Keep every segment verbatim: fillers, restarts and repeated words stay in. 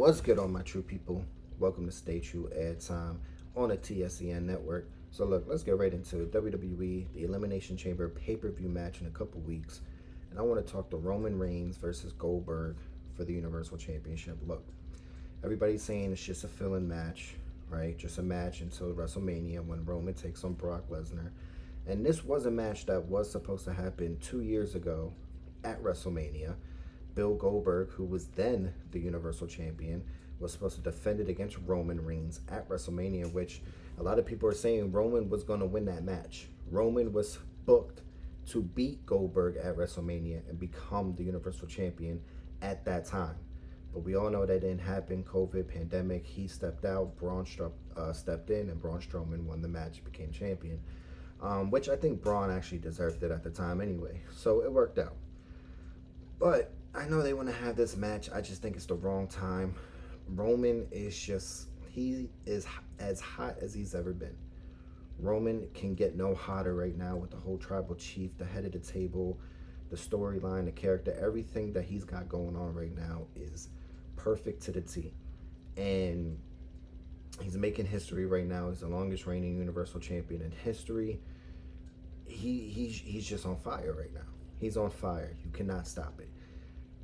What's good on my true people? Welcome to Stay True Ad Time on the T S E N network. So look, let's get right into it. W W E, the Elimination Chamber pay-per-view match in a couple weeks. And I want to talk to Roman Reigns versus Goldberg for the Universal Championship. Look, everybody's saying it's just a fill-in match, right? Just a match until WrestleMania when Roman takes on Brock Lesnar. And this was a match that was supposed to happen two years ago at WrestleMania. Bill Goldberg, who was then the Universal Champion, was supposed to defend it against Roman Reigns at WrestleMania, which a lot of people are saying Roman was going to win that match. Roman was booked to beat Goldberg at WrestleMania and become the Universal Champion at that time. But we all know that didn't happen. COVID, pandemic, he stepped out, Braun uh, stepped in, and Braun Strowman won the match, became champion, um, which I think Braun actually deserved it at the time anyway. So it worked out. But I know they want to have this match. I just think it's the wrong time. Roman is just, he is as hot as he's ever been. Roman can get no hotter right now with the whole Tribal Chief, the head of the table, the storyline, the character, everything that he's got going on right now is perfect to the T. And he's making history right now. He's the longest reigning Universal Champion in history. He, he's, he's just on fire right now. He's on fire. You cannot stop it.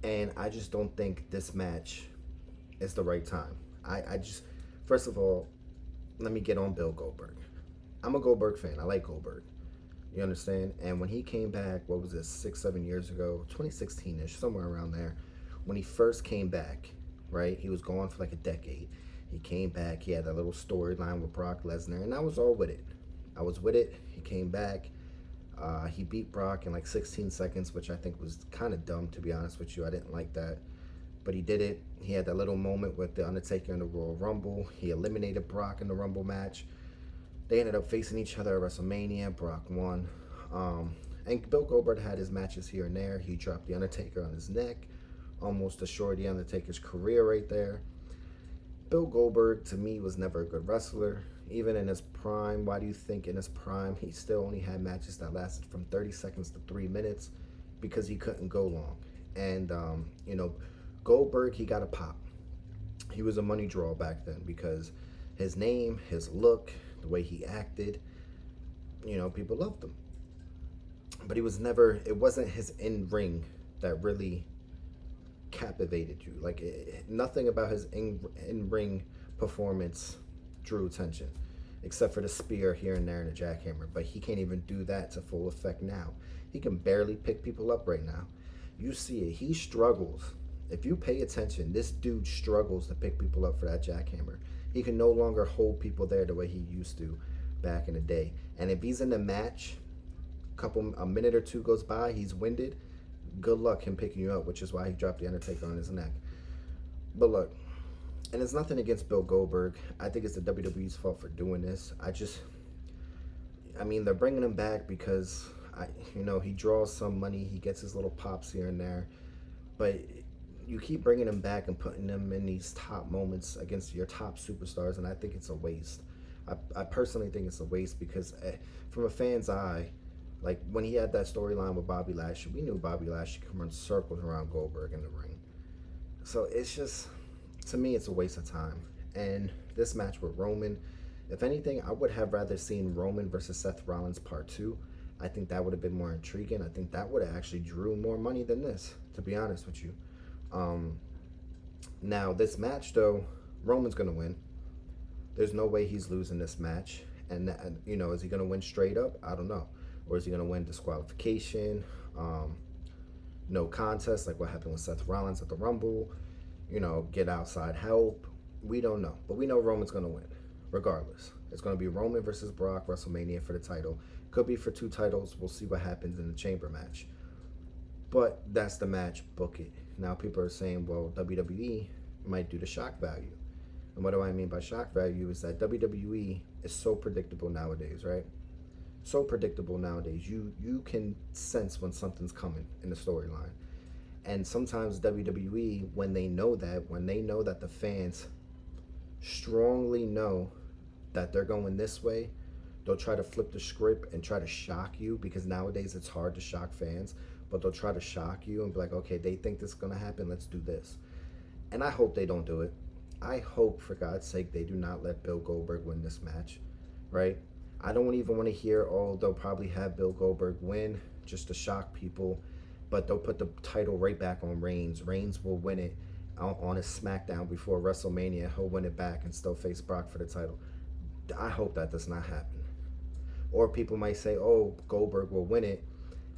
And I just don't think this match is the right time. I, I just, first of all, let me get on Bill Goldberg. I'm a Goldberg fan. I like Goldberg. You understand? And when he came back, what was this, six, seven years ago, twenty sixteen-ish, somewhere around there, when he first came back, right, he was gone for like a decade. He came back. He had that little storyline with Brock Lesnar, and I was all with it. I was with it. He came back. Uh, he beat Brock in like sixteen seconds, which I think was kind of dumb, to be honest with you. I didn't like that. But he did it. He had that little moment with the Undertaker in the Royal Rumble. He eliminated Brock in the Rumble match. They ended up facing each other at WrestleMania. Brock won. Um, and Bill Goldberg had his matches here and there. He dropped the Undertaker on his neck. Almost assured the Undertaker's career right there. Bill Goldberg, to me, was never a good wrestler. Even in his prime, why do you think in his prime he still only had matches that lasted from thirty seconds to three minutes because he couldn't go long? And, um, you know, Goldberg, he got a pop. He was a money draw back then because his name, his look, the way he acted, you know, people loved him. But he was never, it wasn't his in-ring that really captivated you. Like, it, nothing about his in, in-ring performance drew attention, except for the spear here and there and the jackhammer. But he can't even do that to full effect now. He can barely pick people up right now. You see it. He struggles. If you pay attention, this dude struggles to pick people up for that jackhammer. He can no longer hold people there the way he used to back in the day. And if he's in the match, a couple a minute or two goes by, he's winded, good luck him picking you up, which is why he dropped the Undertaker on his neck. But look, and it's nothing against Bill Goldberg. I think it's the W W E's fault for doing this. I just, I mean, they're bringing him back because, I, you know, he draws some money. He gets his little pops here and there. But you keep bringing him back and putting him in these top moments against your top superstars, and I think it's a waste. I, I personally think it's a waste because from a fan's eye, like when he had that storyline with Bobby Lashley, we knew Bobby Lashley could run circles around Goldberg in the ring. So it's just, to me, it's a waste of time. And this match with Roman, if anything, I would have rather seen Roman versus Seth Rollins part two. I think that would have been more intriguing. I think that would have actually drew more money than this, to be honest with you. Um, now, this match, though, Roman's going to win. There's no way he's losing this match. And, and you know, is he going to win straight up? I don't know. Or is he going to win disqualification? Um, no contest, like what happened with Seth Rollins at the Rumble? You know, get outside help. We don't know. But we know Roman's going to win, regardless. It's going to be Roman versus Brock, WrestleMania for the title. Could be for two titles. We'll see what happens in the chamber match. But that's the match. Book it. Now people are saying, well, W W E might do the shock value. And what do I mean by shock value is that W W E is so predictable nowadays, right? So predictable nowadays. You, you can sense when something's coming in the storyline. And sometimes W W E, when they know that, when they know that the fans strongly know that they're going this way, they'll try to flip the script and try to shock you, because nowadays it's hard to shock fans, but they'll try to shock you and be like, okay, they think this is going to happen, let's do this. And I hope they don't do it. I hope, for God's sake, they do not let Bill Goldberg win this match, right? I don't even want to hear, oh, they'll probably have Bill Goldberg win just to shock people, but they'll put the title right back on Reigns. Reigns will win it on a SmackDown before WrestleMania. He'll win it back and still face Brock for the title. I hope that does not happen. Or people might say, oh, Goldberg will win it,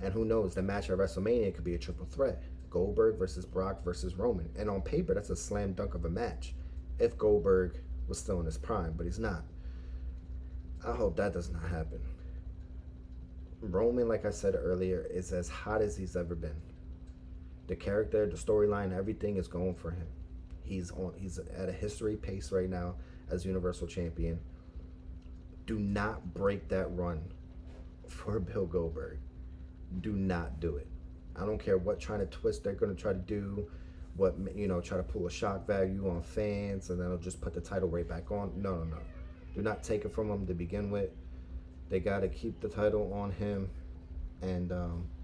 and who knows, the match at WrestleMania could be a triple threat. Goldberg versus Brock versus Roman. And on paper, that's a slam dunk of a match if Goldberg was still in his prime, but he's not. I hope that does not happen. Roman, like I said earlier, is as hot as he's ever been. The character, the storyline, everything is going for him. He's on. He's at a history pace right now as Universal Champion. Do not break that run for Bill Goldberg. Do not do it. I don't care what trying to twist they're going to try to do, what, you know, try to pull a shock value on fans, and then they'll just put the title right back on. No, no, no. Do not take it from him to begin with. They got to keep the title on him, and um,